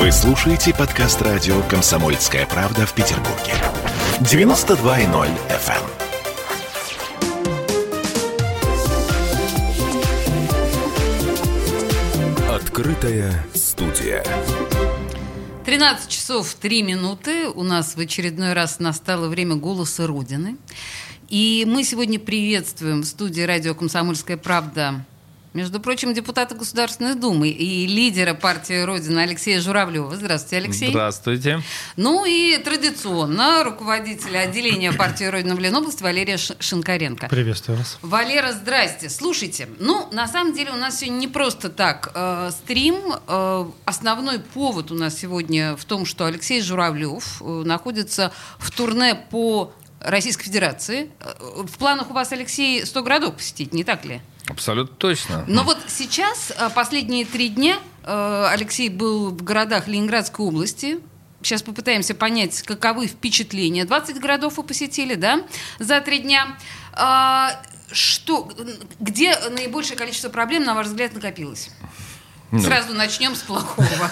Вы слушаете подкаст радио «Комсомольская правда» в Петербурге. 92.0 FM. Открытая студия. 13:03. У нас в очередной раз настало время голоса Родины. И мы сегодня приветствуем в студии радио «Комсомольская правда», между прочим, депутата Государственной Думы и лидера партии «Родина» Алексея Журавлёва. Здравствуйте, Алексей. Здравствуйте. Ну и традиционно руководителя отделения партии «Родина» в Ленобласти Валерия Шинкаренко. Приветствую вас. Валера, здрасте. Слушайте, на самом деле у нас сегодня не просто так стрим. Основной повод у нас сегодня в том, что Алексей Журавлёв находится в турне по Российской Федерации. В планах у вас, Алексей, 100 городов посетить, не так ли? Абсолютно точно. Но вот сейчас, последние 3 дня, Алексей был в городах Ленинградской области. Сейчас попытаемся понять, каковы впечатления. 20 городов вы посетили, да, за 3 дня. Где наибольшее количество проблем, на ваш взгляд, накопилось? Сразу начнем с плохого.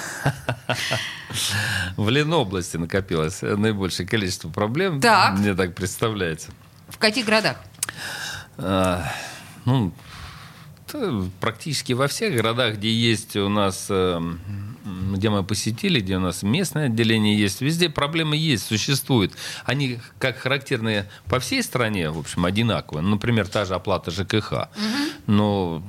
В Ленобласти накопилось наибольшее количество проблем. Так. Мне так представляется. В каких городах? Практически во всех городах, где есть у нас, где мы посетили, где у нас местное отделение есть, везде проблемы есть, существуют. Они, как характерны по всей стране, в общем, одинаковые. Например, та же оплата ЖКХ. Угу. Но,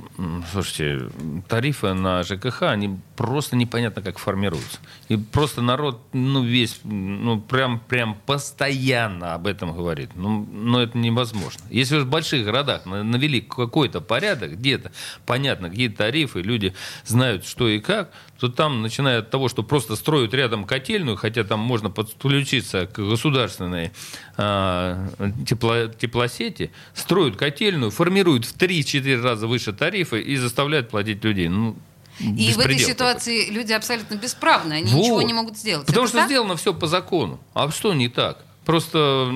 слушайте, тарифы на ЖКХ, они просто непонятно как формируются. И просто народ, прям постоянно об этом говорит. Но это невозможно. Если уж в больших городах навели какой-то порядок, где-то понятно, какие тарифы, люди знают, что и как, то там, начиная от того, что просто строят рядом котельную, хотя там можно подключиться к государственной теплосети, строят котельную, формируют в 3-4 раза выше тарифы и заставляют платить людей. И в этой ситуации такой. Люди абсолютно бесправны, они ничего не могут сделать. Потому что сделано все по закону. А что не так? Просто,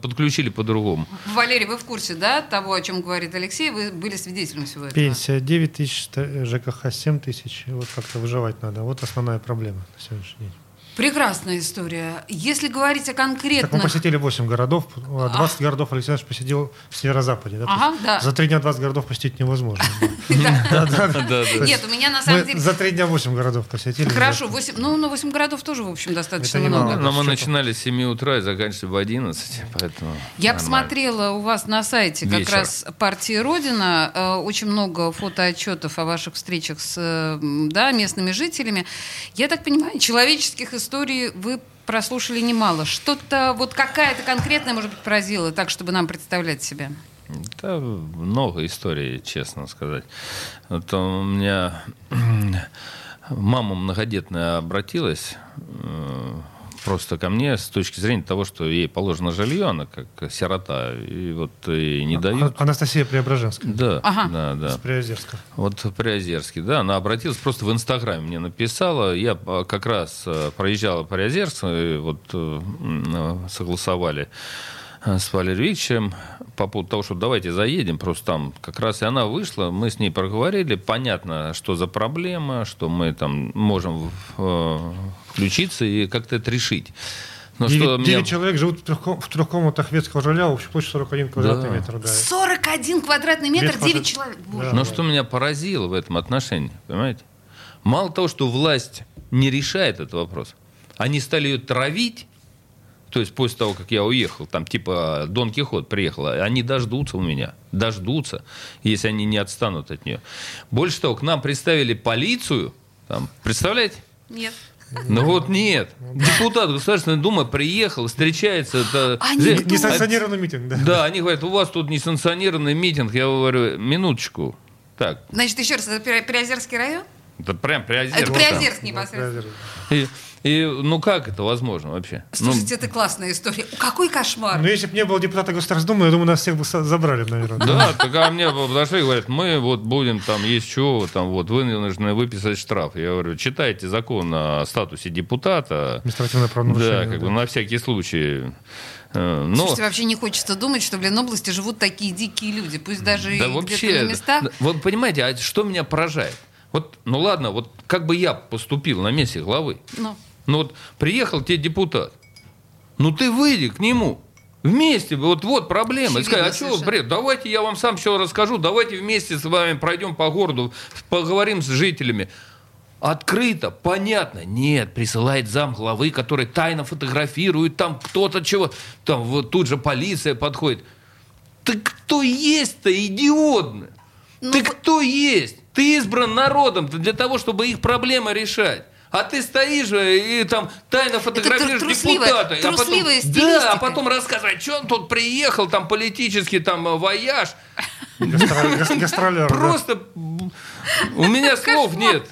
подключили по-другому. Валерий, вы в курсе, да, того, о чем говорит Алексей? Вы были свидетелем всего этого. Пенсия 9 тысяч, ЖКХ 7 тысяч. Как-то выживать надо. Основная проблема на сегодняшний день. Прекрасная история. Если говорить о конкретных... Так мы посетили 8 городов. 20 городов Алексей Иванович посетил в северо-западе. Да? Да. За 3 дня 20 городов посетить невозможно. Нет, у меня на самом деле... За 3 дня 8 городов посетили. Хорошо, 8... 8 городов тоже, в общем, достаточно много. Но мы начинали с 7 утра и заканчивали в 11, поэтому... Я посмотрела у вас на сайте как раз партии «Родина». Очень много фотоотчетов о ваших встречах с местными жителями. Я так понимаю, человеческих историй вы прослушали немало. Что-то, какая-то конкретная, может быть, поразила, так, чтобы нам представлять себя? Да, много историй, честно сказать. У меня мама многодетная обратилась просто ко мне с точки зрения того, что ей положено жилье, она как сирота, и ей не дают. Анастасия Преображенская. Да, да. С Приозерска. Приозерский, да. Она обратилась, просто в Инстаграме мне написала. Я как раз проезжала Приозерск, согласовали с Валерием Викторовичем по поводу того, что давайте заедем, просто там как раз и она вышла, мы с ней проговорили, понятно, что за проблема, что мы там можем включиться и как-то это решить. 9 человек живут в 3 комнатах ветского жилья, общей площадь 41 квадратный метр. Да. 41 квадратный метр, 9 человек. Да. Что меня поразило в этом отношении, понимаете? Мало того, что власть не решает этот вопрос, они стали ее травить. То есть после того, как я уехал, там типа Дон Кихот приехал, они дождутся у меня, если они не отстанут от нее. Больше того, к нам представили полицию, представляете? Нет. Нет. Депутат Государственной Думы приехал, встречается. Несанкционированный митинг, да? Да, они говорят, у вас тут несанкционированный митинг. Я говорю, минуточку. Так. Значит, еще раз, это Приозерский район? Это прям Приозерск. Это Приозерск непосредственно. Как это возможно вообще? Слушайте, это классная история. Какой кошмар. Если бы не было депутата Государственной Думы, я думаю, нас всех бы забрали, наверное. Да, так ко мне подошли и говорят, мы будем вынуждены выписать штраф. Я говорю, читайте закон о статусе депутата. Административное правонарушение. Да, на всякий случай. Слушайте, вообще не хочется думать, что в Ленобласти живут такие дикие люди. Пусть даже и где-то на местах. Понимаете, что меня поражает? Вот, ну ладно, вот как бы я поступил на месте главы? Ну вот приехал тебе депутат. Ну ты выйди к нему. Вместе, вот проблема. И сказать, а что вы бред? Давайте я вам сам все расскажу. Давайте вместе с вами пройдем по городу, поговорим с жителями. Открыто, понятно. Нет, присылает замглавы, который тайно фотографирует, там кто-то чего. Там вот тут же полиция подходит. Ты кто есть-то, идиотный? Ты кто есть? Ты избран народом для того, чтобы их проблемы решать. А ты стоишь же и там тайно фотографируешь депутата. Трусливая стилистика. Да, а потом рассказывать, что он тут приехал, там политический там вояж. Гастролер. Просто у меня слов нет.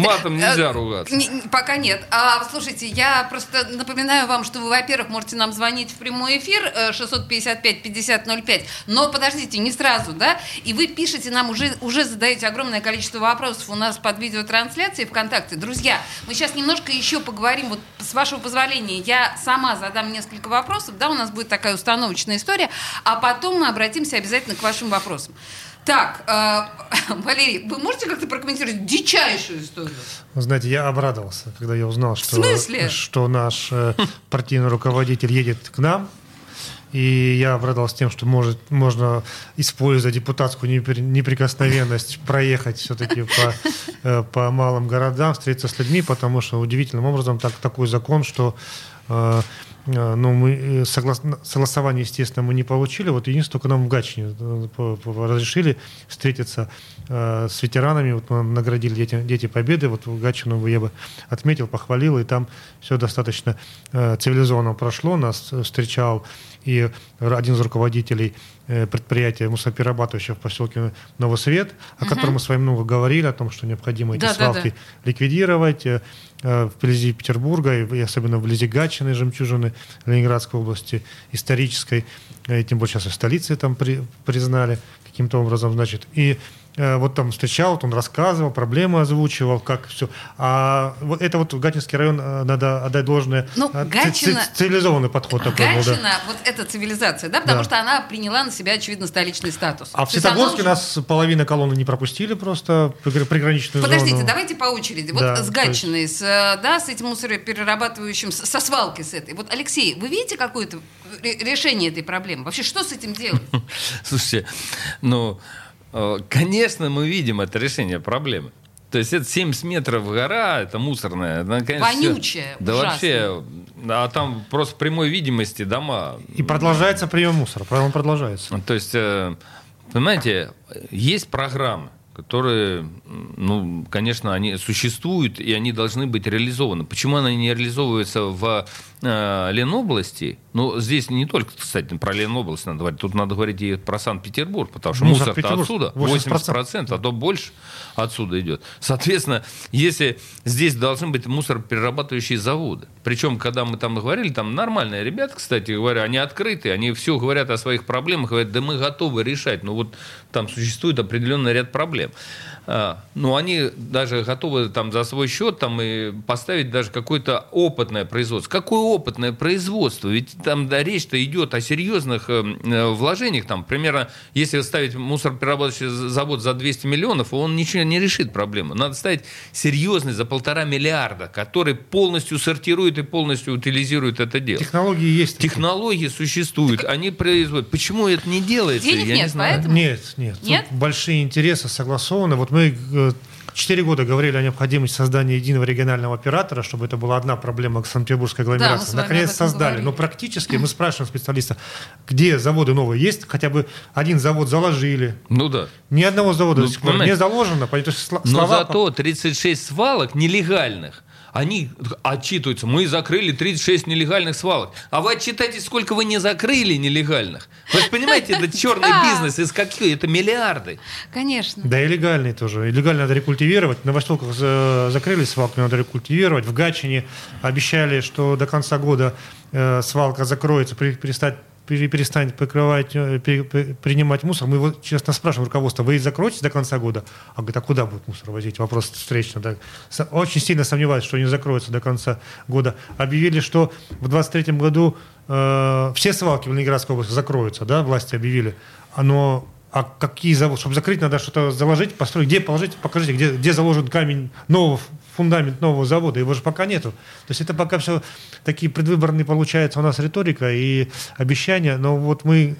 Матом нельзя ругаться. Пока нет. Слушайте, я просто напоминаю вам, что вы, во-первых, можете нам звонить в прямой эфир 655-5005, но подождите, не сразу, да? И вы пишете нам, уже задаете огромное количество вопросов у нас под видеотрансляцией ВКонтакте. Друзья, мы сейчас немножко еще поговорим, вот с вашего позволения, я сама задам несколько вопросов, да, у нас будет такая установочная история, а потом мы обратимся обязательно к вашим вопросам. Так, Валерий, вы можете как-то прокомментировать дичайшую историю? Вы знаете, я обрадовался, когда я узнал, что наш партийный руководитель едет к нам. И я обрадовался тем, что можно, используя депутатскую неприкосновенность, проехать все-таки по малым городам, встретиться с людьми, потому что удивительным образом такой закон, что... Но мы согласование, естественно, мы не получили. Вот единственное, только нам в Гатчине разрешили встретиться с ветеранами. Вот мы наградили дети Победы. Вот в Гатчину я бы отметил, похвалил. И там все достаточно цивилизованно прошло. Нас встречал и один из руководителей предприятия мусоперерабатывающего в поселке Новосвет, о котором мы с вами много говорили, о том, что необходимо эти свалки ликвидировать. Вблизи Петербурга, и особенно вблизи Гатчины, жемчужины Ленинградской области, исторической, и тем более сейчас и столицы там признали каким-то образом, значит. И вот там встречал, вот он рассказывал, проблемы озвучивал, как все. А вот это вот Гатчинский район, надо отдать должное, цивилизованный подход такой был. Гатчина, да. Вот это цивилизация, да, потому что она приняла на себя, очевидно, столичный статус. А в Светогорске нас половина колонны не пропустили просто, приграничную зону. Давайте по очереди. Вот да, с Гатчиной, с этим мусороперерабатывающим, со свалкой с этой. Вот, Алексей, вы видите какое-то решение этой проблемы? Вообще, что с этим делать? Слушайте, конечно, мы видим это решение проблемы. То есть это 70 метров гора, это мусорная. Она, конечно, вонючая, да, ужасная. Вообще, а там просто прямой видимости дома. И продолжается прием мусора, он продолжается. То есть, понимаете, есть программы, которые, конечно, они существуют, и они должны быть реализованы. Почему они не реализовываются в Ленобласти? Здесь не только, кстати, про Ленобласть надо говорить. Тут надо говорить и про Санкт-Петербург, потому что мусор-то отсюда, 80%, а то больше отсюда идет. Соответственно, если здесь должны быть мусороперерабатывающие заводы. Причем, когда мы там говорили, там нормальные ребята, кстати говоря, они открытые, они все говорят о своих проблемах, говорят, да мы готовы решать. Там существует определенный ряд проблем. Они даже готовы там за свой счет там и поставить даже какое-то опытное производство. Какое опытное производство? Ведь там речь-то идет о серьезных вложениях. Там, примерно, если ставить мусороперерабатывающий завод за 200 миллионов, он ничего не решит проблему. Надо ставить серьезный за 1,5 миллиарда, который полностью сортирует и полностью утилизирует это дело. Технологии есть. Технологии существуют. Они производят. Почему это не делается? Денег я не знаю. Поэтому... Нет. Большие интересы согласованы. Вот мы 4 года говорили о необходимости создания единого регионального оператора, чтобы это была одна проблема Санкт-Петербургской агломерации. Наконец создали. Говорили. Но практически мы спрашиваем специалистов, где заводы новые есть, хотя бы один завод заложили. Ни одного завода до сих пор не заложено. Но зато 36 свалок нелегальных. Они отчитываются. Мы закрыли 36 нелегальных свалок. А вы отчитайтесь, сколько вы не закрыли нелегальных. Вы же понимаете, это черный бизнес. Из каких? Это миллиарды. Конечно. Да и легальный тоже. И легально надо рекультивировать. На Востоках закрыли свалку, надо рекультивировать. В Гатчине обещали, что до конца года свалка закроется, перестанет принимать мусор. Мы его честно спрашиваем руководство, вы закроете до конца года? А говорит, а куда будет мусор возить? Вопрос встречный. Да. Очень сильно сомневаюсь, что они закроются до конца года. Объявили, что в 2023 году все свалки в Ленинградской области закроются, да, власти объявили. Но А какие заводы? Чтобы закрыть, надо что-то заложить, построить. Где положить? Покажите, где заложен камень нового, фундамент нового завода. Его же пока нету. То есть это пока все такие предвыборные, получается, у нас риторика и обещания. Но вот мы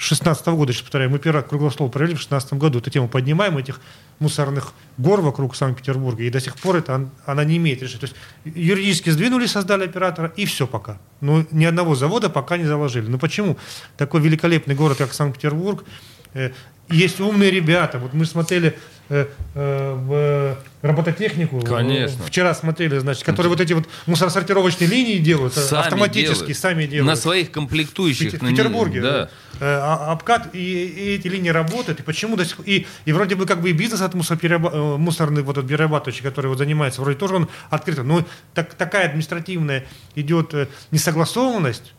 16-го года, сейчас повторяю, мы первый круглый стол провели в 16 году. Эту тему поднимаем, этих мусорных гор вокруг Санкт-Петербурга. И до сих пор это она не имеет решения. То есть юридически сдвинули, создали оператора, и все пока. Но ни одного завода пока не заложили. Но почему? Такой великолепный город, как Санкт-Петербург, есть умные ребята. Вот мы смотрели робототехнику. Конечно. Вчера смотрели, значит, которые вот эти вот мусоросортировочные линии делают, сами автоматически делают. Сами делают. На своих комплектующих. В Петербурге. Да. Обкат, и эти линии работают. И почему до сих пор... И вроде бы как бы и бизнес от мусорный вот этот перерабатывающий, который вот занимается, вроде тоже он открыт. Но такая административная идет несогласованность.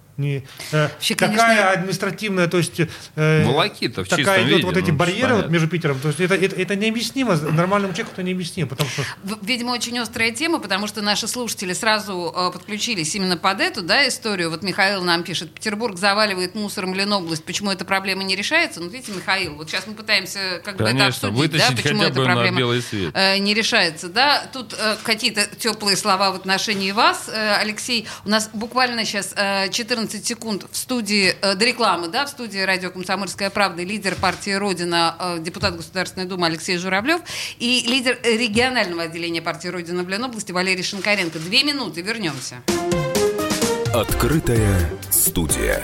Вообще, такая, конечно, административная, то есть волокита, такая идет виде, вот эти барьеры вот между Питером, то есть это необъяснимо, нормальному человеку это необъяснимо, потому что... Видимо, очень острая тема, потому что наши слушатели сразу подключились именно под эту, да, историю. Вот Михаил нам пишет: Петербург заваливает мусором Ленобласть, почему эта проблема не решается? Ну, видите, Михаил, вот сейчас мы пытаемся как бы это обсудить, да, почему эта проблема не решается, да. Тут какие-то теплые слова в отношении вас, Алексей. У нас буквально сейчас 14 секунд в студии до рекламы, да, в студии радио «Комсомольская правда» лидер партии «Родина», депутат Государственной Думы Алексей Журавлёв и лидер регионального отделения партии «Родина» в Ленобласти Валерий Шинкаренко. 2 минуты, вернемся. Открытая студия.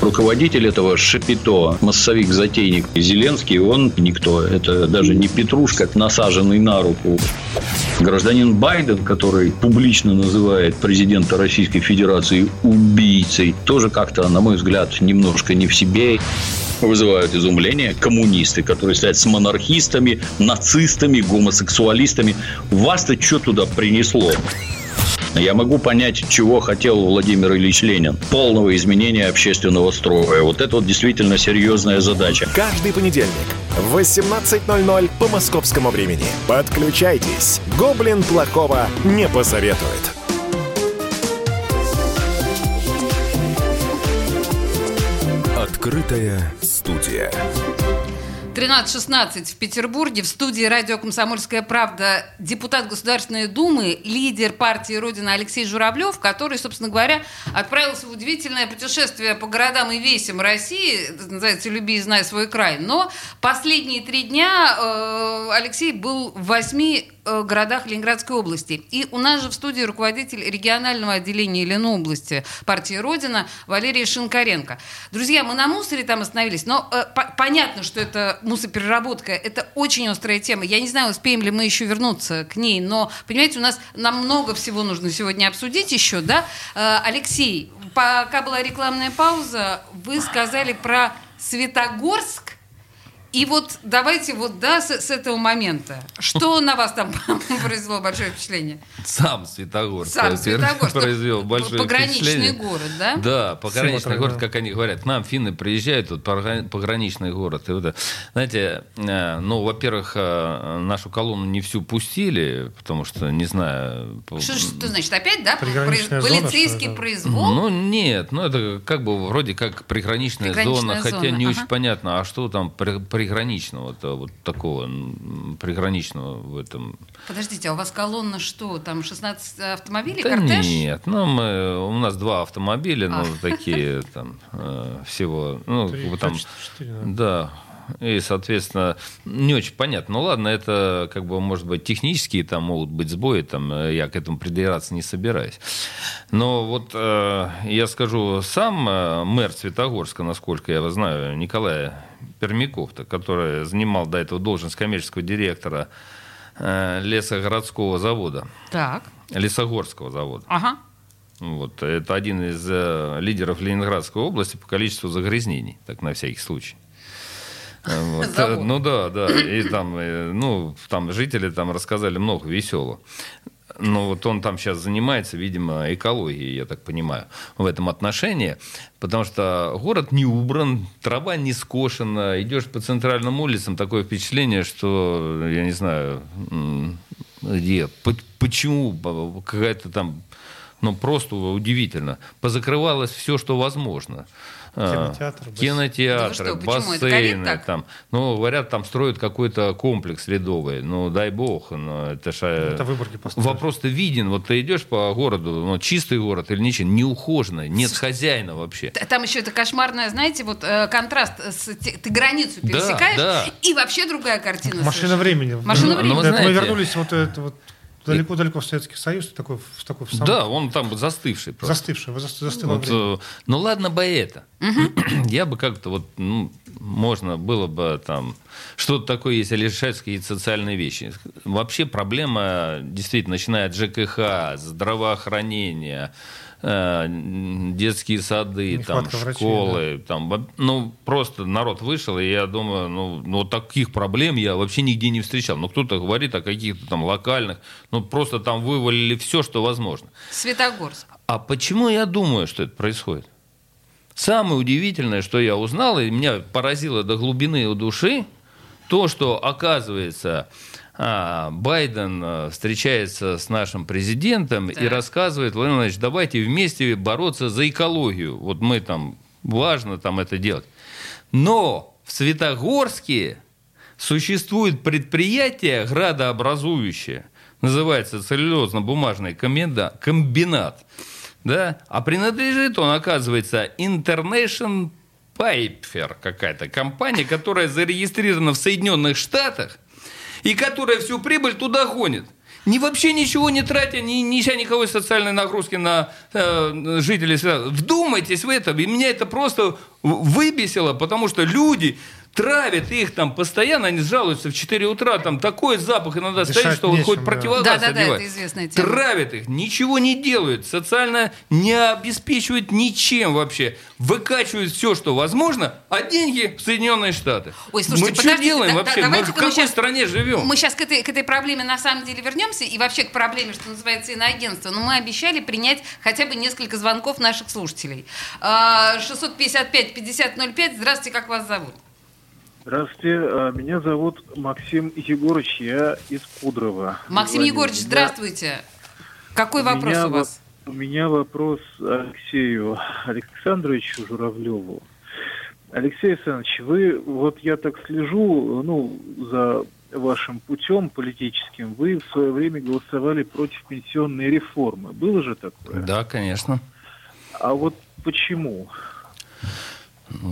Руководитель этого шапито, массовик-затейник Зеленский, он никто. Это даже не Петрушка, насаженный на руку. Гражданин Байден, который публично называет президента Российской Федерации убийцей, тоже как-то, на мой взгляд, немножко не в себе. Вызывают изумление коммунисты, которые стоят с монархистами, нацистами, гомосексуалистами. Вас-то что туда принесло? Я могу понять, чего хотел Владимир Ильич Ленин. Полного изменения общественного строя. Вот это вот действительно серьезная задача. Каждый понедельник в 18:00 по московскому времени. Подключайтесь. Гоблин плохого не посоветует. Открытая студия. 13:16 в Петербурге. В студии радио «Комсомольская правда» депутат Государственной Думы, лидер партии «Родина» Алексей Журавлёв, который, собственно говоря, отправился в удивительное путешествие по городам и весям России, называется «Люби и знай свой край». Но последние 3 дня Алексей был в 8 городах Ленинградской области. И у нас же в студии руководитель регионального отделения Ленобласти партии «Родина» Валерий Шинкаренко. Друзья, мы на мусоре там остановились, но понятно, что это мусопереработка, это очень острая тема. Я не знаю, успеем ли мы еще вернуться к ней, но, понимаете, у нас нам много всего нужно сегодня обсудить еще, да? Алексей, пока была рекламная пауза, вы сказали про Светогорск. И вот давайте вот, да, с этого момента. Что на вас там произвело большое впечатление? Сам Светогорск произвел большое впечатление. Пограничный город, да? Да, пограничный город, как они говорят. К нам финны приезжают, тут пограничный город. И вот, знаете, ну, во-первых, нашу колонну не всю пустили, потому что, не знаю... Что значит, опять, да? Полицейский зона, произвол? Ну, нет, ну, это как бы вроде как приграничная зона, хотя не очень понятно, а что там приграничного-то, вот такого приграничного в этом. Подождите, а у вас колонна что, там 16 автомобилей, да, кортеж? Нет, ну, у нас 2 автомобиля, но такие там всего, ну, 3, там, 4, да. И, соответственно, не очень понятно. Ну, ладно, это, как бы, может быть, технические там могут быть сбои, там, я к этому придираться не собираюсь. Но вот я скажу, сам мэр Светогорска, насколько я его знаю, Николай Пермяков, который занимал до этого должность коммерческого директора лесогородского завода. Так. Лесогорского завода. Ага. Вот, это один из лидеров Ленинградской области по количеству загрязнений, так на всякий случай. Вот. Ну да, да. И там, ну, там жители там рассказали много веселого. Ну, вот он там сейчас занимается, видимо, экологией, я так понимаю, в этом отношении. Потому что город не убран, трава не скошена. Идешь по центральным улицам, такое впечатление, что, я не знаю, где, почему, какая-то там, ну, просто удивительно. Позакрывалось все, что возможно. Кинотеатры, бассейны. Там. Ну, говорят, там строят какой-то комплекс ледовый. Ну, дай бог. Но это же... Вопрос-то виден. Вот ты идешь по городу, ну, чистый город или ничего, неухоженный, нет хозяина вообще. Там еще это кошмарное, знаете, вот контраст. Ты границу пересекаешь, да, да. И вообще другая картина. Машина времени. Машина времени. Но, знаете, мы вернулись вот это вот. Далеко-далеко в Советский Союз, такой в самом... Да, он там застывший просто. Застыло вот, время. Ну ладно бы это. Угу. Я бы как-то вот, ну, можно было бы там что-то такое, если решать какие-то социальные вещи. Вообще проблема действительно начинает от ЖКХ, здравоохранения, детские сады, там, школы. Врачей, да. Там, ну, просто народ вышел, и я думаю, ну, таких проблем я вообще нигде не встречал. Ну, кто-то говорит о каких-то там локальных, ну, просто там вывалили все, что возможно. Светогорск. А почему я думаю, что это происходит? Самое удивительное, что я узнал, и меня поразило до глубины души, то, что, оказывается... Байден встречается с нашим президентом, да. И рассказывает: Владимир Владимирович, давайте вместе бороться за экологию. Вот мы там, важно там это делать. Но в Светогорске существует предприятие градообразующее, называется целлюлозно-бумажный комбинат, да? А принадлежит он, оказывается, International Paper, какая-то компания, которая зарегистрирована в Соединенных Штатах, и которая всю прибыль туда гонит. Вообще ничего не тратя, не неся никакой социальной нагрузки на жителей. Вдумайтесь в это. И меня это просто выбесило, потому что люди травят их там постоянно. Они жалуются в 4 утра. Там такой запах иногда стоит, что он хоть противогаз одевает. Да, это известная тема. Травят их, ничего не делают. Социально не обеспечивают ничем вообще. Выкачивают все, что возможно, а деньги в Соединенные Штаты. Ой, слушайте, мы что делаем вообще? Мы в какой стране живем? Мы сейчас к этой проблеме на самом деле вернемся и вообще к проблеме, что называется, иноагентства. Но мы обещали принять хотя бы несколько звонков наших слушателей. 655-5005. Здравствуйте, как вас зовут? Здравствуйте, меня зовут Максим Егорович, я из Кудрово. Максим Егорович, здравствуйте. Какой вопрос у вас? У меня вопрос Алексею Александровичу Журавлёву. Алексей Александрович, я так слежу, за вашим путем политическим, вы в свое время голосовали против пенсионной реформы. Было же такое? Да, конечно. А вот почему?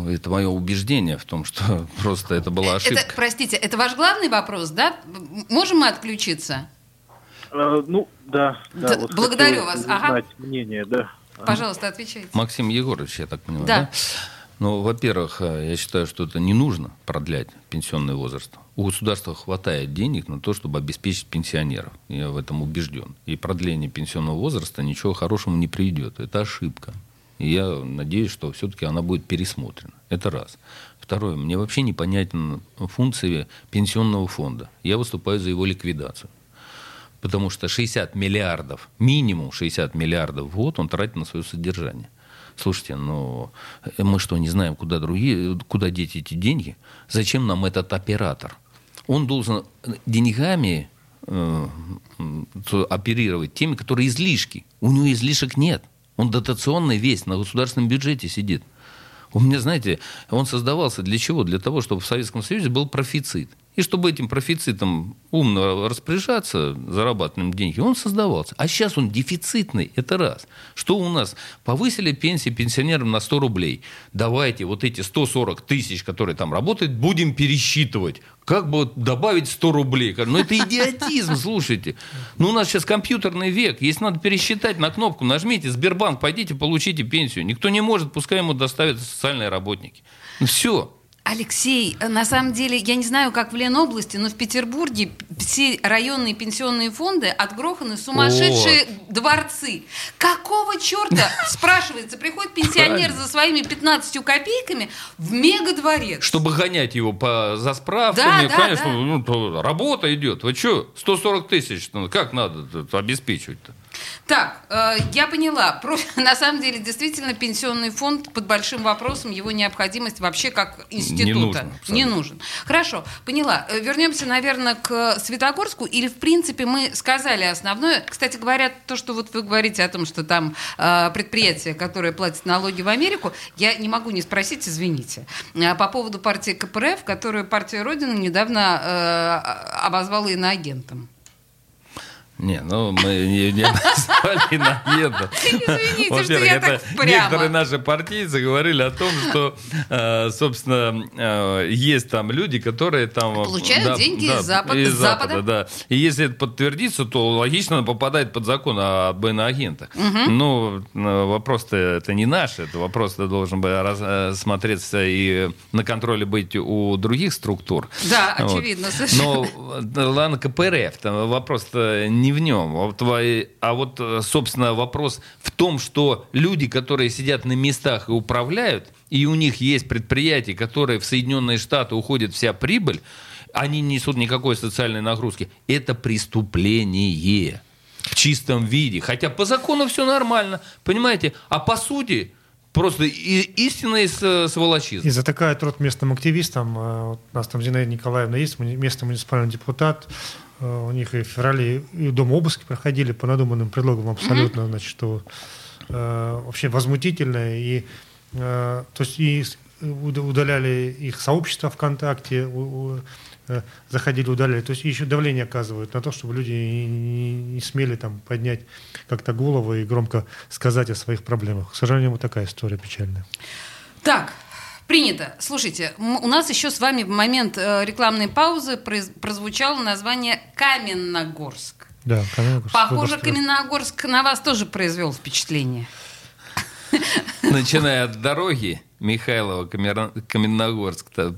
Это мое убеждение в том, что просто это была ошибка. Простите, это ваш главный вопрос, да? Можем мы отключиться? Да. Вот благодарю вас. Ага. Мнение, да. Пожалуйста, отвечайте. Максим Егорович, я так понимаю, да? Во-первых, я считаю, что это не нужно продлять пенсионный возраст. У государства хватает денег на то, чтобы обеспечить пенсионеров. Я в этом убежден. И продление пенсионного возраста ничего хорошего не приведет. Это ошибка. И я надеюсь, что все-таки она будет пересмотрена. Это раз. Второе. Мне вообще непонятна функция пенсионного фонда. Я выступаю за его ликвидацию. Потому что 60 миллиардов, минимум 60 миллиардов в год он тратит на свое содержание. Слушайте, мы что, не знаем, куда деть эти деньги? Зачем нам этот оператор? Он должен деньгами оперировать теми, которые излишки. У него излишек нет. Он дотационный весь, на государственном бюджете сидит. У меня, знаете, он создавался для чего? Для того, чтобы в Советском Союзе был профицит. И чтобы этим профицитом умно распоряжаться, зарабатываем деньги, он создавался. А сейчас он дефицитный, это раз. Что у нас? Повысили пенсии пенсионерам на 100 рублей. Давайте вот эти 140 тысяч, которые там работают, будем пересчитывать. Как бы добавить 100 рублей? Это идиотизм, слушайте. У нас сейчас компьютерный век. Если надо пересчитать, на кнопку нажмите, Сбербанк, пойдите, получите пенсию. Никто не может, пускай ему доставят социальные работники. Все. Алексей, на самом деле, я не знаю, как в Ленобласти, но в Петербурге все районные пенсионные фонды отгроханы сумасшедшие дворцы. Какого черта, спрашивается, приходит пенсионер за своими 15 копейками в мегадворец? Чтобы гонять его за справками, конечно, работа идет. Вы что, 140 тысяч, как надо обеспечивать-то? Так, я поняла. Просто, на самом деле, действительно, пенсионный фонд под большим вопросом, его необходимость вообще как института. Не нужен. Хорошо, поняла. Вернемся, наверное, к Светогорску. Или, в принципе, мы сказали основное. Кстати говоря, то, что вот вы говорите о том, что там предприятие, которое платит налоги в Америку, я не могу не спросить, извините, по поводу партии КПРФ, которую партия Родина недавно обозвала иноагентом. Не, ну мы не назвали иноагентом. Извините, вот, что я так прямо. Некоторые наши партийцы говорили о том, что, собственно, есть там люди, которые там... Получают деньги из Запада. Да. И если это подтвердится, то логично попадает под закон об иноагентах. Угу. Но вопрос-то это не наш, это вопрос-то должен смотреться и на контроле быть у других структур. Да, вот. Очевидно, совершенно. Но ладно, КПРФ, там вопрос-то не в нем. А вот, собственно, вопрос в том, что люди, которые сидят на местах и управляют, и у них есть предприятия, которые в Соединенные Штаты уходит вся прибыль, они не несут никакой социальной нагрузки. Это преступление в чистом виде. Хотя по закону все нормально, понимаете? А по сути... Просто истинный сволочизм. И затыкает рот местным активистам. Вот у нас там Зинаида Николаевна есть, местный муниципальный депутат. У них и в феврале и домообыски проходили по надуманным предлогам абсолютно, значит, что вообще возмутительно. И, то есть и удаляли их сообщество ВКонтакте, заходили, удаляли. То есть еще давление оказывают на то, чтобы люди не смели там поднять как-то голову и громко сказать о своих проблемах. К сожалению, вот такая история печальная. Так, принято. Слушайте, у нас еще с вами в момент рекламной паузы прозвучало название Каменногорск. Да, Каменногорск. Похоже, Каменногорск на вас тоже произвел впечатление. Начиная от дороги Михайлова, Каменногорск, то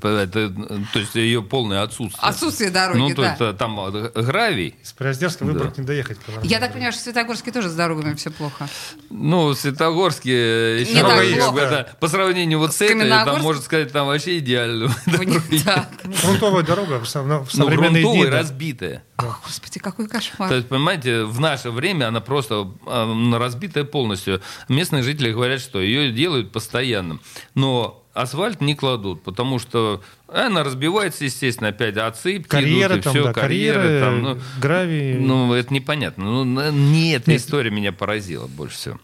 есть ее полное отсутствие. Отсутствие дороги, ну, то, да. Это, там гравий. Из Приозерска Выборг не доехать. Я так понимаю, что в Светогорске тоже с дорогами все плохо. Ну, в Светогорске еще плохо. По сравнению вот с этой, там, можно сказать, там вообще идеально. Грунтовая дорога в современные дни. Грунтовая, разбитая. О, Господи, какой кошмар. То есть, понимаете, в наше время она просто разбитая полностью. Местные жители говорят, что ее делают постоянным. Но асфальт не кладут, потому что она разбивается, естественно, опять отсыпки, карьеры идут, и там, все, да, карьеры там, ну, гравий. Ну, это непонятно. Ну, не эта история меня поразила больше всего.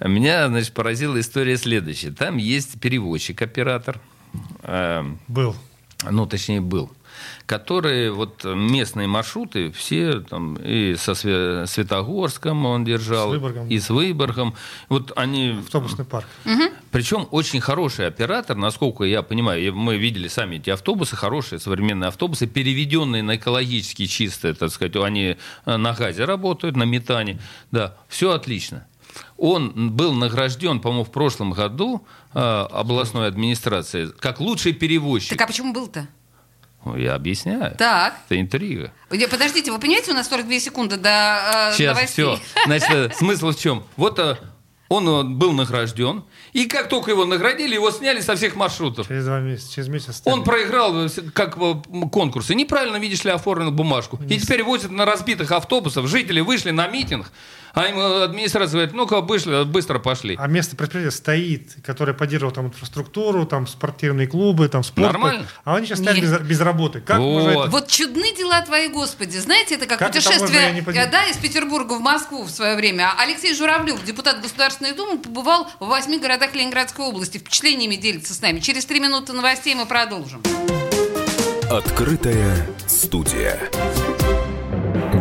Меня, значит, поразила история следующая. Там есть перевозчик-оператор. Был, которые вот местные маршруты все там и со Светогорском он держал, и с Выборгом. Вот они... Автобусный парк. Угу. Причем очень хороший оператор, насколько я понимаю, мы видели сами эти автобусы, хорошие современные автобусы, переведенные на экологически чистые, так сказать, они на газе работают, на метане, да, все отлично. Он был награжден, по-моему, в прошлом году областной администрацией как лучший перевозчик. Так а почему был-то? Я объясняю. Так. Это интрига. Подождите, вы понимаете, у нас 42 секунды до новостей. Сейчас, все. Значит, смысл в чем? Вот он был награжден, и как только его наградили, его сняли со всех маршрутов. Через месяц. Он проиграл как конкурсы. Неправильно, видишь ли, оформил бумажку. И теперь возят на разбитых автобусах. Жители вышли на митинг, а им администрация говорит, ну-ка, быстро пошли. А место предприятия стоит, которое поддерживало там инфраструктуру, там спортивные клубы, там спорт. Нормально. А они сейчас стоят без работы. Как вот. Это... вот чудны дела твои, Господи. Знаете, это как путешествие из Петербурга в Москву в свое время. Алексей Журавлёв, депутат Государственной Думы, побывал в 8 городах Ленинградской области. Впечатлениями делится с нами. Через 3 минуты новостей мы продолжим. Открытая студия.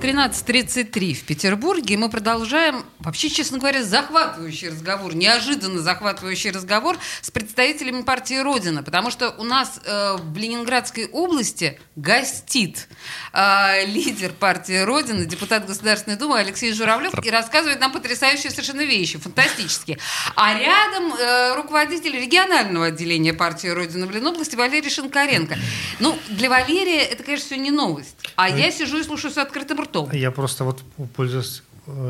13:33 в Петербурге. Мы продолжаем, вообще, честно говоря, захватывающий разговор, неожиданно захватывающий разговор с представителями партии «Родина», потому что у нас в Ленинградской области гостит лидер партии «Родина», депутат Государственной Думы Алексей Журавлёв, и рассказывает нам потрясающие совершенно вещи, фантастические. А рядом руководитель регионального отделения партии «Родина» в Ленобласти Валерий Шинкаренко. Ну, для Валерия это, конечно, все не новость. А я сижу и слушаю с открытым ртом. Я просто вот, пользуясь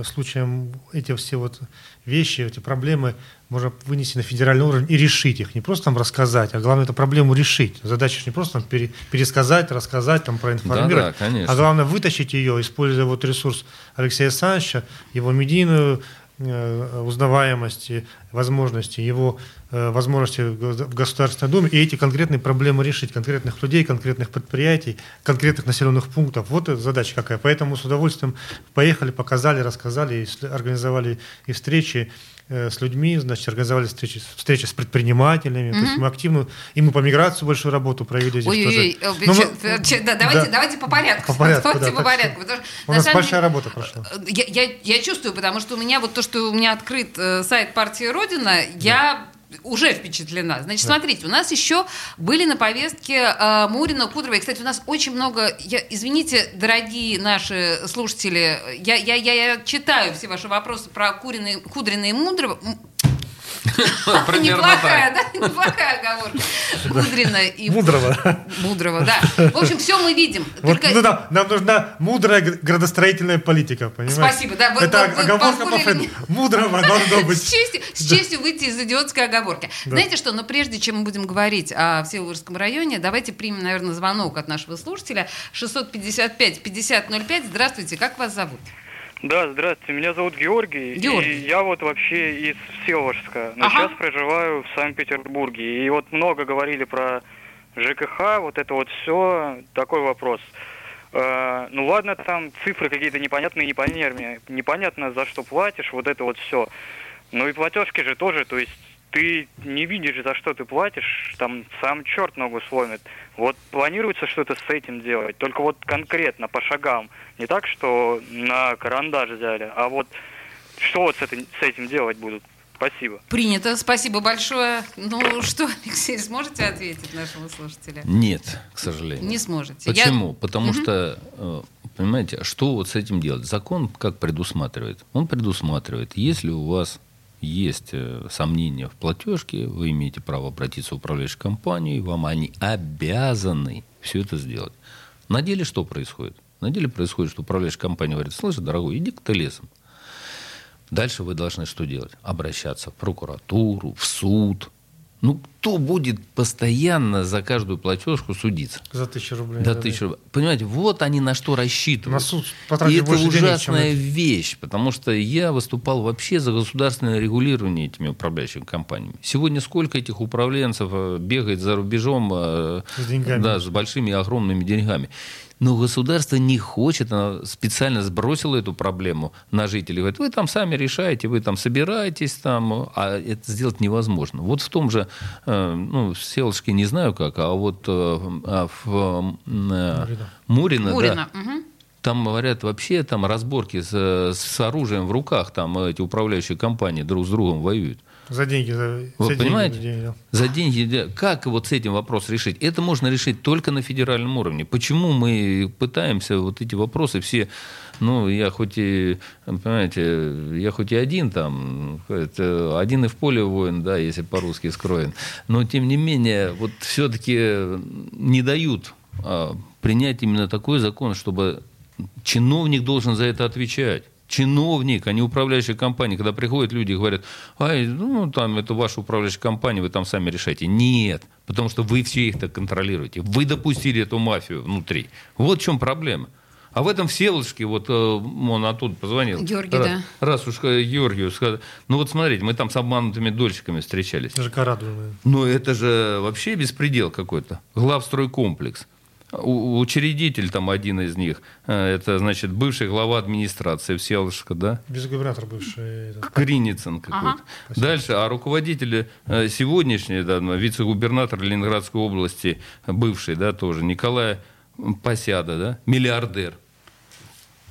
случаем, эти все вот вещи, эти проблемы можно вынести на федеральный уровень и решить их. Не просто там рассказать, а главное эту проблему решить. Задача не просто там пересказать, рассказать, там, проинформировать, а главное вытащить ее, используя вот ресурс Алексея Александровича, его медийную узнаваемость, возможности, его возможности в Государственной Думе, и эти конкретные проблемы решить, конкретных людей, конкретных предприятий, конкретных населенных пунктов. Вот эта задача какая. Поэтому с удовольствием поехали, показали, рассказали, организовали и встречи с людьми, значит, организовали встречи с предпринимателями, то есть мы активно, и мы по миграции большую работу провели здесь Давайте по порядку. По порядку. У нас большая работа прошла. Я чувствую, потому что у меня вот то, что у меня открыт сайт партии «Родина», я уже впечатлена. Значит, смотрите, у нас еще были на повестке Мурино, Кудрово. И, кстати, у нас очень много... Извините, дорогие наши слушатели, я читаю все ваши вопросы про Кудрино и Мудрово. Неплохая оговорка. Кудрина и Мудрова, да. В общем, все мы видим. Нам нужна мудрая градостроительная политика, понимаете? Спасибо, да. Это оговорка по Фрейду. Мудрова должно быть. С честью выйти из идиотской оговорки. Знаете что, но прежде чем мы будем говорить о Всеволожском районе, давайте примем, наверное, звонок от нашего слушателя. 655-5005. Здравствуйте, как вас зовут? Да, здравствуйте. Меня зовут Георгий. И я вот вообще из Всеволожска, но сейчас проживаю в Санкт-Петербурге. И вот много говорили про ЖКХ, вот это вот все, такой вопрос. Ну ладно, там цифры какие-то непонятные, непонятно за что платишь, вот это вот все. Ну и платежки же тоже, то есть ты не видишь, за что ты платишь, там сам черт ногу сломит. Вот планируется что-то с этим делать, только вот конкретно, по шагам. Не так, что на карандаш взяли, а вот что вот с этим делать будут. Спасибо. Принято, спасибо большое. Ну что, Алексей, сможете ответить нашему слушателю? Нет, к сожалению. Не сможете. Почему? Потому что, понимаете, что вот с этим делать? Закон как предусматривает? Он предусматривает, если у вас есть сомнения в платежке, вы имеете право обратиться в управляющую компанию, и вам они обязаны все это сделать. На деле что происходит? На деле происходит, что управляющая компания говорит: слушай, дорогой, иди-ка ты лесом. Дальше вы должны что делать? Обращаться в прокуратуру, в суд. Ну, кто будет постоянно за каждую платежку судиться? За 1000 рублей. За 1000 рублей. Понимаете, вот они на что рассчитывают. На суд потратили. И это ужасная вещь, потому что я выступал вообще за государственное регулирование этими управляющими компаниями. Сегодня сколько этих управленцев бегает за рубежом с деньгами, да, с большими огромными деньгами. Но государство не хочет, оно специально сбросило эту проблему на жителей. Говорит, вы там сами решаете, вы там собираетесь, там, а это сделать невозможно. Вот в том же, в Всеволожске не знаю как, а вот в Мурино. Да, там, говорят, вообще там разборки с оружием в руках, там эти управляющие компании друг с другом воюют. За деньги. Вы понимаете? За деньги. Как вот с этим вопрос решить? Это можно решить только на федеральном уровне. Почему мы пытаемся вот эти вопросы все... Я хоть и один там, один и в поле воин, да, если по-русски скроен, но тем не менее вот все-таки не дают принять именно такой закон, чтобы чиновник должен за это отвечать. Чиновник, а не управляющая компания. Когда приходят люди и говорят: это ваша управляющая компания, вы там сами решаете. Нет, потому что вы все их так контролируете. Вы допустили эту мафию внутри. Вот в чем проблема. А в этом Всеволожске, вот он оттуда позвонил. Георгий, да. Раз уж Георгию сказал. Ну вот смотрите, мы там с обманутыми дольщиками встречались. ЖК «Радужное». Ну это же вообще беспредел какой-то. Главстройкомплекс. Учредитель там один из них, это, значит, бывший глава администрации Всеволожска, да? Вице-губернатор бывший. Криницын какой-то. Ага. Дальше, а руководитель сегодняшний, да, вице-губернатор Ленинградской области, бывший, да, тоже, Николай Пасяда, да, миллиардер.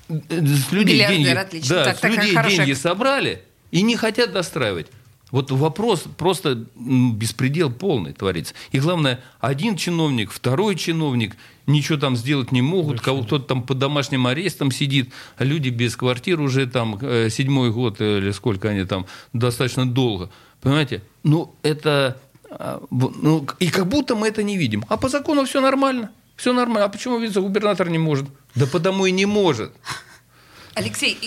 С людей деньги, да, так, с людей деньги собрали и не хотят достраивать. Вот вопрос, просто беспредел полный творится. И главное, один чиновник, второй чиновник, ничего там сделать не могут, кто-то там под домашним арестом сидит, люди без квартир уже там седьмой год или сколько они там, достаточно долго. Понимаете? Ну, это... Ну, и как будто мы это не видим. А по закону все нормально. Все нормально. А почему вице-губернатор не может? Да потому и не может. Алексей,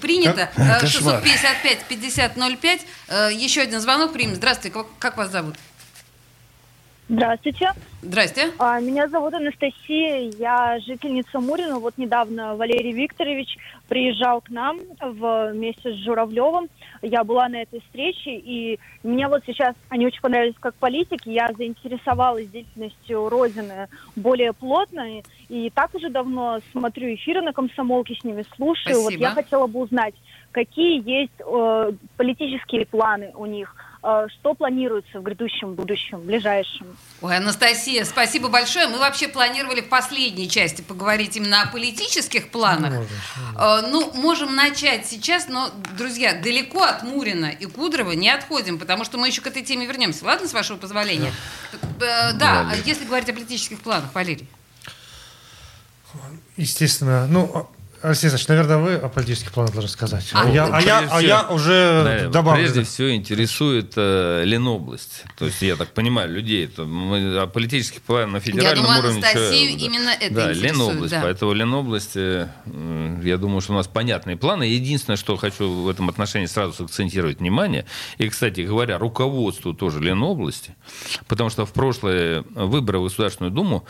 принято. 655-50-05. Еще один звонок примем. Здравствуйте. Как вас зовут? Здравствуйте. Здрасте. Меня зовут Анастасия. Я жительница Мурино. Вот недавно Валерий Викторович приезжал к нам вместе с Журавлевым. Я была на этой встрече. И мне вот сейчас они очень понравились как политики. Я заинтересовалась деятельностью Родины более плотно. И так уже давно смотрю эфиры на Комсомолке, с ними слушаю. Спасибо. Вот я хотела бы узнать, какие есть политические планы у них. Что планируется в грядущем будущем, ближайшем? Ой, Анастасия, спасибо большое. Мы вообще планировали в последней части поговорить именно о политических планах. Ну, можем начать сейчас, но, друзья, далеко от Мурина и Кудрова не отходим, потому что мы еще к этой теме вернемся. Ладно, с вашего позволения? Да, если говорить о политических планах, Валерий. Естественно, ну... Алексей Александрович, наверное, вы о политических планах должны сказать. Я уже добавлю. Прежде всего интересует Ленобласть. То есть, я так понимаю, людей. Мы о политических планах на федеральном уровне... Я думаю, Анастасию именно это интересует. Ленобласть. Да. Поэтому Ленобласть, я думаю, что у нас понятные планы. Единственное, что хочу в этом отношении сразу акцентировать внимание, и, кстати говоря, руководству тоже Ленобласти, потому что в прошлые выборы в Государственную Думу,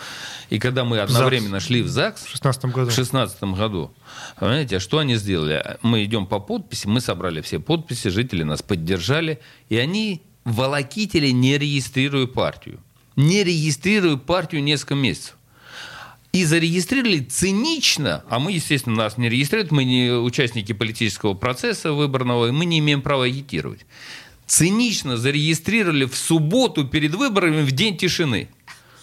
и когда мы одновременно шли в ЗАГС... В 2016 году. Понимаете, что они сделали? Мы идем по подписи, мы собрали все подписи, жители нас поддержали, и они волокитили, не регистрируя партию. Не регистрируя партию несколько месяцев. И зарегистрировали цинично, а мы, естественно, нас не регистрируют, мы не участники политического процесса выборного, и мы не имеем права агитировать. Цинично зарегистрировали в субботу перед выборами в день тишины.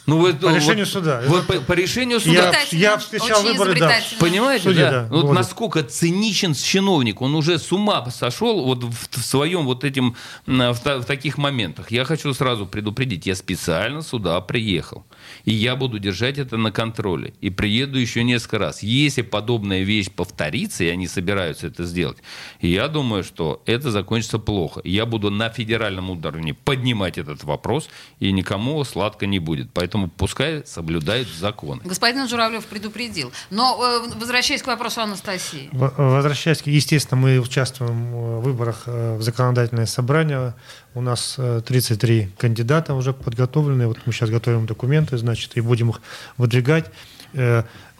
Ну, по решению суда. По решению суда. Я встречал выборы, да. Понимаете, судья, да? Вот насколько циничен чиновник. Он уже с ума сошел вот в своем вот этим, в таких моментах. Я хочу сразу предупредить. Я специально сюда приехал. И я буду держать это на контроле. И приеду еще несколько раз. Если подобная вещь повторится, и они собираются это сделать, я думаю, что это закончится плохо. Я буду на федеральном уровне поднимать этот вопрос, и никому сладко не будет. Поэтому пускай соблюдают законы. Господин Журавлёв предупредил. Но возвращаясь к вопросу Анастасии. Возвращаясь, естественно, мы участвуем в выборах в законодательное собрание. У нас 33 кандидата уже подготовлены. Вот мы сейчас готовим документы, значит, и будем их выдвигать.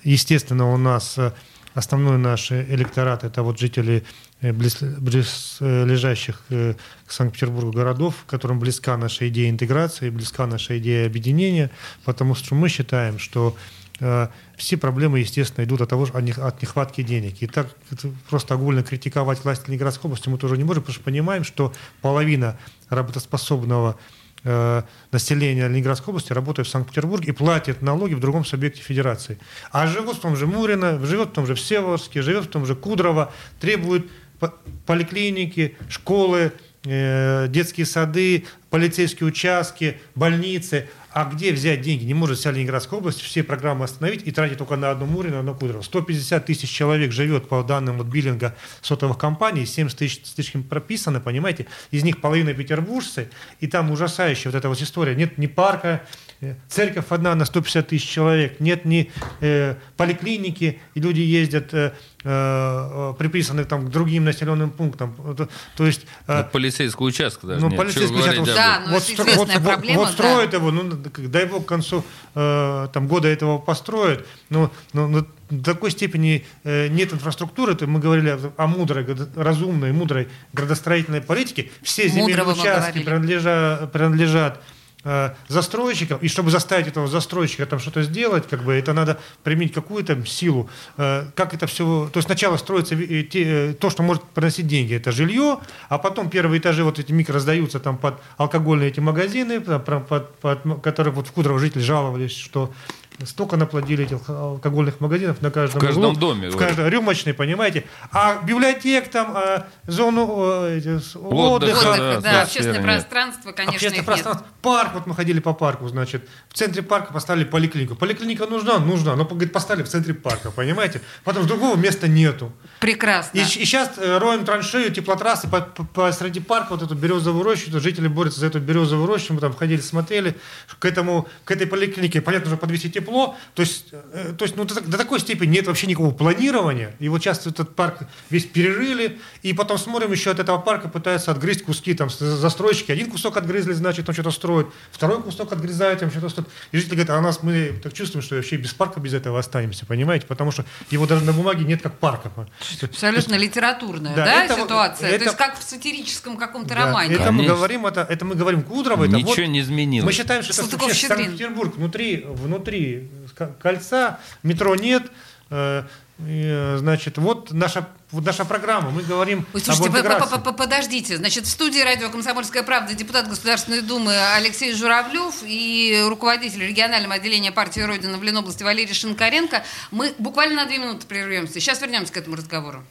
Естественно, у нас основной наш электорат — это вот жители близлежащих к Санкт-Петербургу городов, которым близка наша идея интеграции, близка наша идея объединения, потому что мы считаем, что все проблемы, естественно, идут от нехватки денег. И так просто огульно критиковать власть Ленинградской области мы тоже не можем, потому что понимаем, что половина работоспособного населения Ленинградской области работает в Санкт-Петербурге и платит налоги в другом субъекте федерации. А живут в том же Мурино, живет в том же Всеволожске, живет в том же Кудрово, требуют поликлиники, школы, детские сады, полицейские участки, больницы. А где взять деньги? Не может вся Ленинградская область все программы остановить и тратить только на одну Мурино, на одну Кудрово. 150 тысяч человек живет по данным вот биллинга сотовых компаний, 70 тысяч с лишним прописано, понимаете? Из них половина петербуржцы, и там ужасающая вот эта вот история. Нет ни парка, Церковь одна на 150 тысяч человек. Нет ни поликлиники, и люди ездят, приписаны там, к другим населенным пунктам. То есть... полицейского участка даже нет. Вот строят его, дай бог, к концу года этого построят. Но до такой степени нет инфраструктуры. Это мы говорили о мудрой, разумной, мудрой градостроительной политике. Все земельные участки принадлежат застройщикам, и чтобы заставить этого застройщика там что-то сделать, это надо применить какую-то силу. Как это все... То есть сначала строится то, что может приносить деньги, это жилье, а потом первые этажи вот эти микро сдаются там под алкогольные эти магазины, которые вот в Кудрово жители жаловались, что столько наплодили этих алкогольных магазинов на каждом доме. В каждом рюмочный, понимаете. А библиотек там, зону отдыха. Да, общественное пространство, конечно, общественное пространство. Парк, вот мы ходили по парку, в центре парка поставили поликлинику. Поликлиника нужна, но, говорит, поставили в центре парка, понимаете. Потом другого места нету. Прекрасно. И сейчас роем траншею, теплотрассы посреди парка, вот эту березовую рощу, жители борются за эту березовую рощу, мы там ходили, смотрели. К этой поликлинике, понятно, уже подвести тепло. То есть до такой степени нет вообще никакого планирования. И вот сейчас этот парк весь перерыли, и потом смотрим, еще от этого парка пытаются отгрызть куски там застройщики. Один кусок отгрызли, он что-то строит, второй кусок отгрызают, им что-то строит. И жители говорят, мы так чувствуем, что вообще без парка без этого останемся, понимаете? Потому что его даже на бумаге нет как парка. Абсолютно литературная ситуация. То есть как в сатирическом каком-то романе. Это мы говорим Кудрово. Ничего не изменилось. Мы считаем, что это Санкт-Петербург внутри кольца, метро нет, наша программа, мы говорим об интеграции. Подождите, в студии радио «Комсомольская правда» депутат Государственной Думы Алексей Журавлёв и руководитель регионального отделения партии «Родина» в Ленобласти Валерий Шинкаренко. Мы буквально на 2 минуты прервемся. Сейчас вернемся к этому разговору.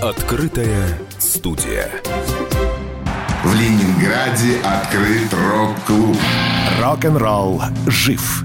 Открытая студия. В Ленинграде открыт рок-клуб. Рок-н-ролл жив.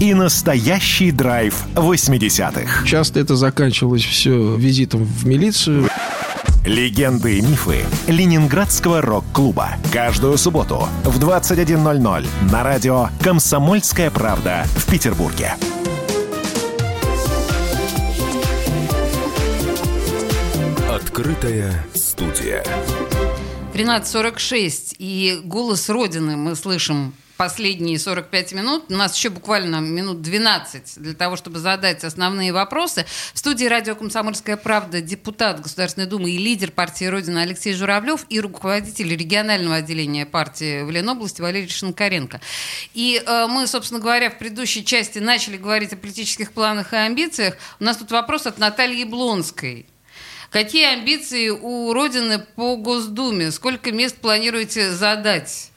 И настоящий драйв 80-х. Часто это заканчивалось все визитом в милицию. Легенды и мифы Ленинградского рок-клуба. Каждую субботу в 21:00 на радио «Комсомольская правда» в Петербурге. Открытая студия. 13:46. И голос Родины мы слышим последние 45 минут. У нас еще буквально минут 12 для того, чтобы задать основные вопросы. В студии радио «Комсомольская правда» депутат Государственной Думы и лидер партии «Родина» Алексей Журавлёв и руководитель регионального отделения партии в Ленобласти Валерий Шинкаренко. И мы, собственно говоря, в предыдущей части начали говорить о политических планах и амбициях. У нас тут вопрос от Натальи Яблонской. Какие амбиции у «Родины» по Госдуме? Сколько мест планируете занять?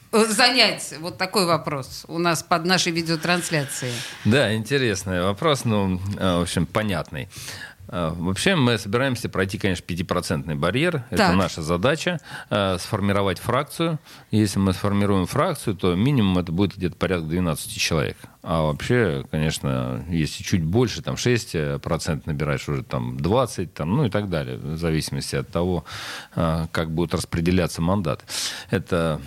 Вот такой вопрос у нас под нашей видеотрансляцией. Да, интересный вопрос, в общем, понятный. Вообще мы собираемся пройти, конечно, 5% барьер. Так. Это наша задача. Сформировать фракцию. Если мы сформируем фракцию, то минимум это будет где-то порядка 12 человек. А вообще, конечно, если чуть больше, 6% набираешь, уже 20%, и так далее. В зависимости от того, как будут распределяться мандаты. Это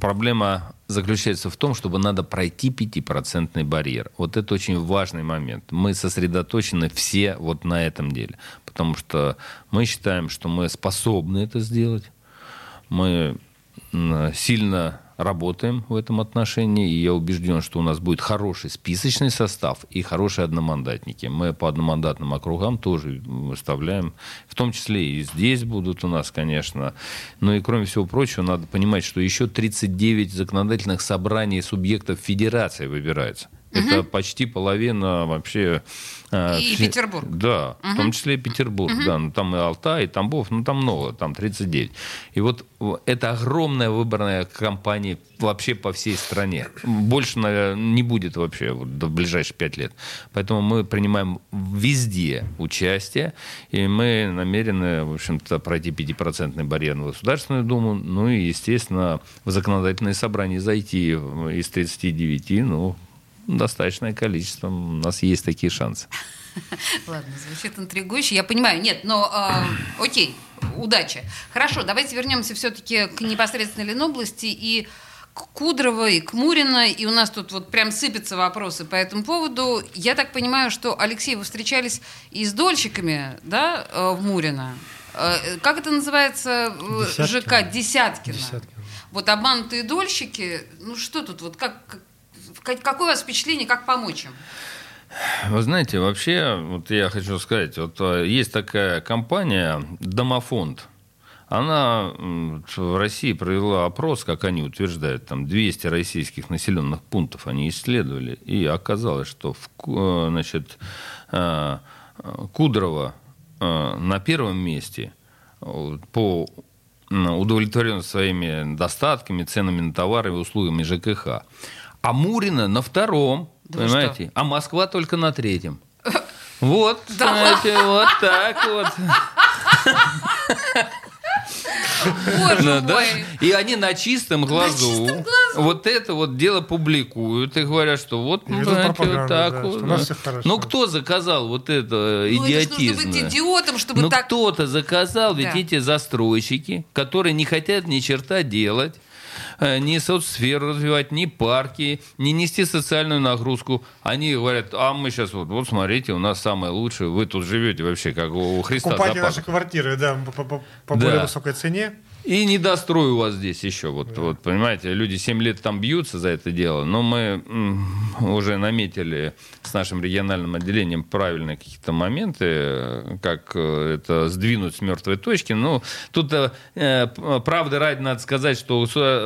проблема заключается в том, чтобы надо пройти 5% барьер. Вот это очень важный момент. Мы сосредоточены все вот на этом деле. Потому что мы считаем, что мы способны это сделать. Мы сильно работаем в этом отношении. И я убежден, что у нас будет хороший списочный состав и хорошие одномандатники. Мы по одномандатным округам тоже выставляем. В том числе и здесь будут у нас, конечно. Но и кроме всего прочего, надо понимать, что еще 39 законодательных собраний субъектов федерации выбираются. Это почти половина вообще... И Петербург. Да, в том числе и Петербург. Да, ну, там и Алтай, и Тамбов, ну там много, там 39. И вот это огромная выборная кампания вообще по всей стране. Больше, наверное, не будет вообще вот, в ближайшие 5 лет. Поэтому мы принимаем везде участие, и мы намерены, в общем-то, пройти 5% барьер на Государственную Думу, ну и, естественно, в законодательное собрание зайти из 39, ну... Достаточное количество. У нас есть такие шансы. Ладно, звучит интригующе. Я понимаю. Нет, но окей, удачи. Хорошо, давайте вернемся все-таки к непосредственно Ленобласти и к Кудрово, и к Мурино. И у нас тут вот прям сыпятся вопросы по этому поводу. Я так понимаю, что, Алексей, вы встречались и с дольщиками, да, в Мурино. Как это называется? Десяткино. ЖК Десяткино. Десяткино. Вот обманутые дольщики. Ну что тут? Вот как... Какое у вас впечатление, как помочь им? Вы знаете, вообще, вот я хочу сказать, вот есть такая компания «Домофонд». Она в России провела опрос, как они утверждают, там 200 российских населенных пунктов они исследовали, и оказалось, что в, значит, Кудрово на первом месте по удовлетворенности своими достатками, ценами на товары и услугами ЖКХ. А Мурино на втором, да, понимаете? А Москва только на третьем. Вот, понимаете, вот так вот. Боже мой. И они на чистом глазу вот это вот дело публикуют и говорят, что вот, знаете, вот так вот. Но кто заказал вот это идиотизм? Ну, это нужно быть идиотом, чтобы так... Ну, кто-то заказал, ведь эти застройщики, которые не хотят ни черта делать, ни соцсферу развивать, ни парки, не нести социальную нагрузку. Они говорят, а мы сейчас вот, вот смотрите, у нас самое лучшее, вы тут живете вообще, как у Христа. Покупайте наши квартиры, да, по более высокой цене. И недострой у вас здесь еще. Вот, вот, понимаете, люди 7 лет там бьются за это дело, но мы уже наметили с нашим региональным отделением правильные какие-то моменты, как это сдвинуть с мертвой точки. Но тут, правды ради, надо сказать, что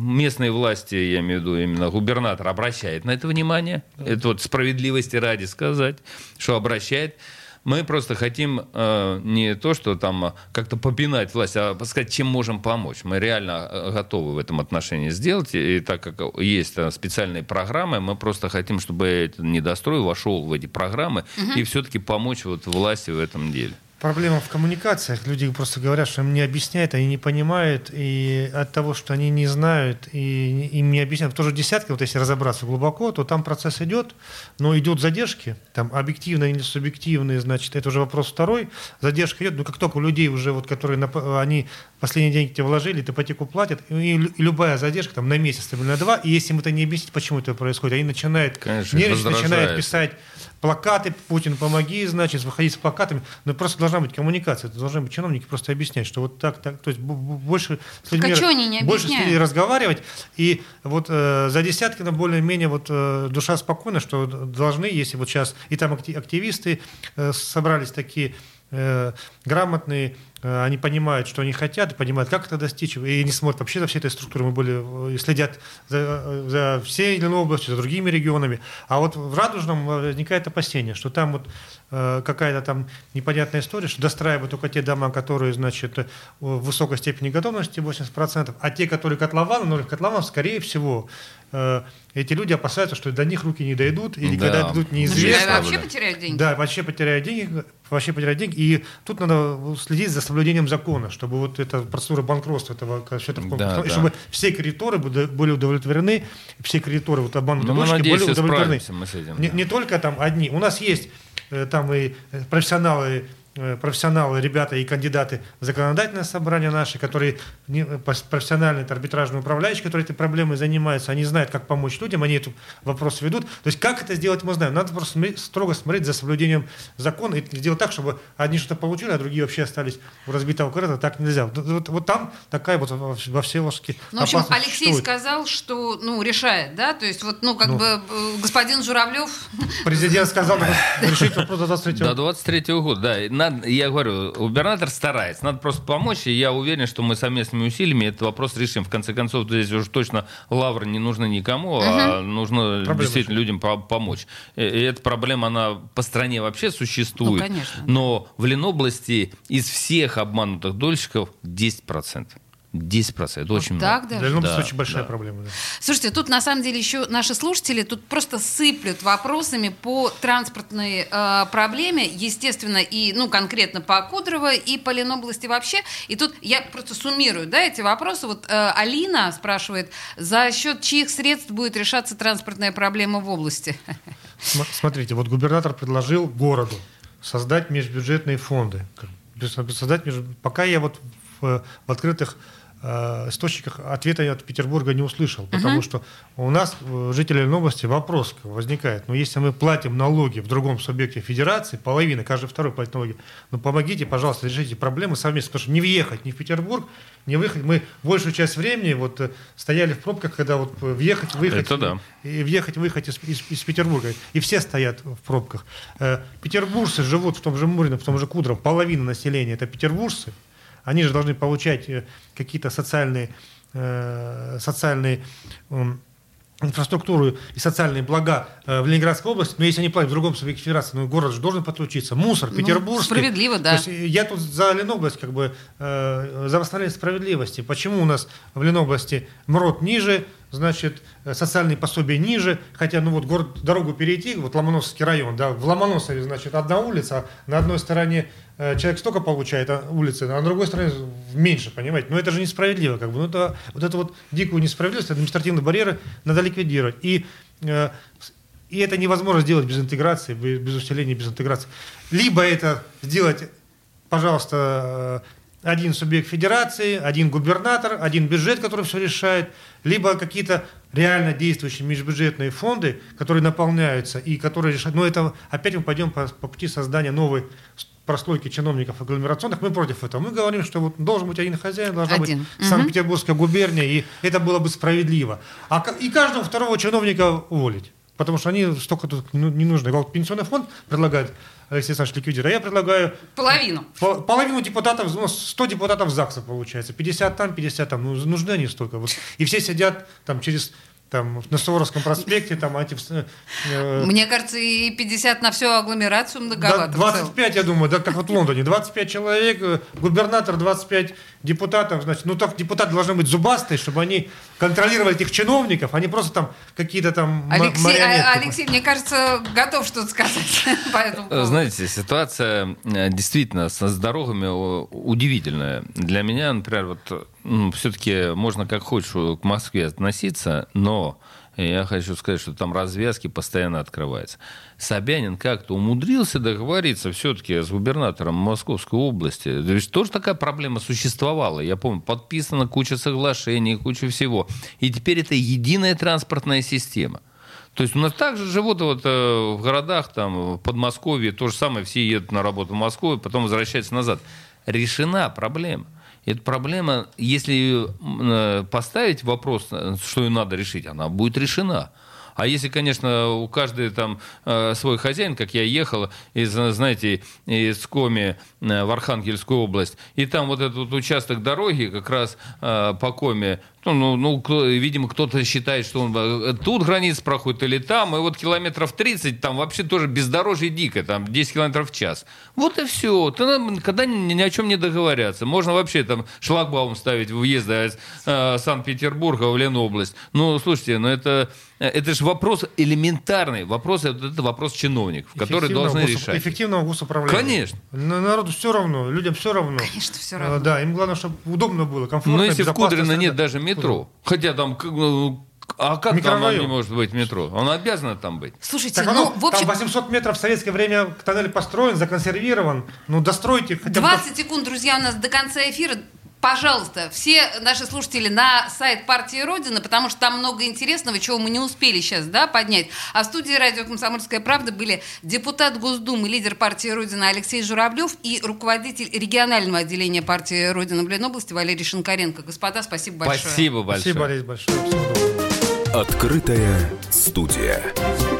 местные власти, я имею в виду именно губернатор, обращает на это внимание. Это вот справедливости ради сказать, что обращает. Мы просто хотим не то, что там как-то попинать власть, а сказать, чем можем помочь. Мы реально готовы в этом отношении сделать. И так как есть специальные программы, мы просто хотим, чтобы этот недострой вошел в эти программы и все-таки помочь вот власти в этом деле. Проблема в коммуникациях. Люди просто говорят, что им не объясняют, они не понимают. И от того, что они не знают, и им не объясняют. Тоже десятки, вот если разобраться глубоко, то там процесс идет, но идут задержки. Там объективные или субъективные, значит, это уже вопрос второй. Задержка идет, но как только у людей уже, вот, которые они последние деньги тебе вложили, ипотеку платят, и любая задержка там, на месяц, на два, и если им это не объяснить, почему это происходит, они начинают нервничать, начинают писать плакаты «Путин, помоги», значит, выходить с плакатами. Но просто должна быть коммуникация, должны быть чиновники просто объяснять, что вот так, то есть больше с людьми, больше с людьми разговаривать. И вот за десятки, но более-менее вот, душа спокойна, что должны, если вот сейчас и там активисты собрались такие грамотные, они понимают, что они хотят, понимают, как это достичь, и не смотрят вообще за всей этой структурой, мы были, следят за всей Ленинской областью, за другими регионами. А вот в Радужном возникает опасение, что там вот какая-то там непонятная история, что достраивают только те дома, которые, значит, в высокой степени готовности, 80%, а те, которые котлованы, но котлованов, скорее всего, эти люди опасаются, что до них руки не дойдут, или когда дойдут, неизвестно. Вообще потеряют деньги. Да, вообще потеряют деньги. И тут надо следить за соблюдением закона, чтобы вот эта процедура банкротства, чтобы все кредиторы были удовлетворены, все кредиторы вот обманутые дольщики были удовлетворены. Не только там одни. У нас есть там и профессионалы, ребята и кандидаты в законодательное собрание наши, которые профессиональные, это арбитражные управляющие, которые этой проблемой занимаются, они знают, как помочь людям, они этот вопрос ведут. То есть как это сделать, мы знаем. Надо просто строго смотреть за соблюдением закона и сделать так, чтобы одни что-то получили, а другие вообще остались у разбитого корыта. Так нельзя. Вот там такая вот во Всеволожске опасность. Ну, в общем, Алексей существует. Сказал, что решает, да? То есть вот, бы господин Журавлёв... Президент сказал, решить вопрос до 23-го года. До 23-го года, да. Я говорю, губернатор старается. Надо просто помочь, и я уверен, что мы совместными усилиями этот вопрос решим. В конце концов, здесь уже точно лавры не нужны никому, а нужно действительно людям помочь. И эта проблема, она по стране вообще существует. Ну, конечно. Но в Ленобласти из всех обманутых дольщиков 10%. 10%. Это очень много. Даже? Да, в любом случае большая проблема. Да. Слушайте, тут на самом деле еще наши слушатели тут просто сыплют вопросами по транспортной проблеме, естественно, и конкретно по Кудрово и по Ленобласти вообще. И тут я просто суммирую, эти вопросы. Вот Алина спрашивает, за счет чьих средств будет решаться транспортная проблема в области? Смотрите, вот губернатор предложил городу создать межбюджетные фонды. Пока я в открытых источниках ответа от Петербурга не услышал, потому что у нас, жители области, вопрос возникает. Но если мы платим налоги в другом субъекте федерации, половина, каждый второй платит налоги, помогите, пожалуйста, решите проблемы совместно, потому что не въехать ни в Петербург, не выехать. Мы большую часть времени стояли в пробках, когда въехать, выехать, и въехать, выехать из Петербурга. И все стоят в пробках. Петербуржцы живут в том же Мурино, в том же Кудрово. Половина населения — это петербуржцы. Они же должны получать какие-то социальные инфраструктуру и социальные блага в Ленинградской области, но если они платят в другом субъекте федерации, город же должен подключиться. Мусор петербургский. Справедливо, да. То есть я тут за Ленобласть, за восстановление справедливости. Почему у нас в Ленобласти МРОТ ниже, социальные пособия ниже, хотя, город, дорогу перейти, Ломоносовский район, в Ломоносове, одна улица, на одной стороне человек столько получает улицы, а на другой стороне меньше, понимаете? Но это же несправедливо, это дикую несправедливость, административные барьеры надо ликвидировать. И это невозможно сделать без интеграции, без усиления, без интеграции. Либо это сделать, пожалуйста, один субъект федерации, один губернатор, один бюджет, который все решает, либо какие-то реально действующие межбюджетные фонды, которые наполняются и которые решают. Но это опять мы пойдем по пути создания новой прослойки чиновников агломерационных. Мы против этого. Мы говорим, что должен быть один хозяин, должна быть Санкт-Петербургская губерния, и это было бы справедливо. И каждого второго чиновника уволить, потому что они столько тут не нужны. Пенсионный фонд предлагает Алексей Александрович ликвидировать, а я предлагаю... Половину депутатов, 100 депутатов ЗАГСа получается, 50 там, нужны они столько. И все сидят на Суворовском проспекте, Мне кажется, и 50 на всю агломерацию многовато. 25, я думаю, как в Лондоне, 25 человек, губернатор, 25 депутатов, так депутаты должны быть зубастые, чтобы они контролировали этих чиновников, а не просто какие-то марионетки. Алексей, мне кажется, готов что-то сказать по этому поводу. Знаете, ситуация действительно с дорогами удивительная. Для меня, например, все-таки можно как хочешь к Москве относиться, но я хочу сказать, что там развязки постоянно открываются. Собянин как-то умудрился договориться все-таки с губернатором Московской области. Ведь тоже такая проблема существовала. Я помню, подписана куча соглашений, куча всего. И теперь это единая транспортная система. То есть у нас также живут в городах, в Подмосковье, то же самое, все едут на работу в Москву, потом возвращаются назад. Решена проблема. Эта проблема, если поставить вопрос, что ее надо решить, она будет решена. А если, конечно, у каждого свой хозяин, как я ехал из Коми в Архангельскую область, и там этот участок дороги как раз по Коми, видимо, кто-то считает, что он тут граница проходит или там, и километров 30, там вообще тоже бездорожье дико, 10 километров в час. И все. Когда ни о чем не договорятся. Можно вообще шлагбаум ставить въезда из Санкт-Петербурга в Ленобласть. Слушайте, это же вопрос элементарный. Это вопрос чиновников, которые должны решать. Эффективного госуправления. Конечно. Народу все равно, людям все равно. Конечно, все равно. Да, им главное, чтобы удобно было, комфортно, безопасно. Но если в Кудрино нет даже метро. Хотя там не может быть метро? Оно обязано там быть. Слушайте, так в общем... Там 800 метров в советское время тоннель построен, законсервирован. Достройте хотя бы... 20 секунд, друзья, у нас до конца эфира. Пожалуйста, все наши слушатели на сайт партии Родина, потому что там много интересного, чего мы не успели сейчас поднять. А в студии радио «Комсомольская правда» были депутат Госдумы, лидер партии Родина Алексей Журавлёв и руководитель регионального отделения партии Родина в Ленобласти Валерий Шинкаренко. Господа, спасибо большое. Спасибо большое. Спасибо, Борис, большое. Открытая студия.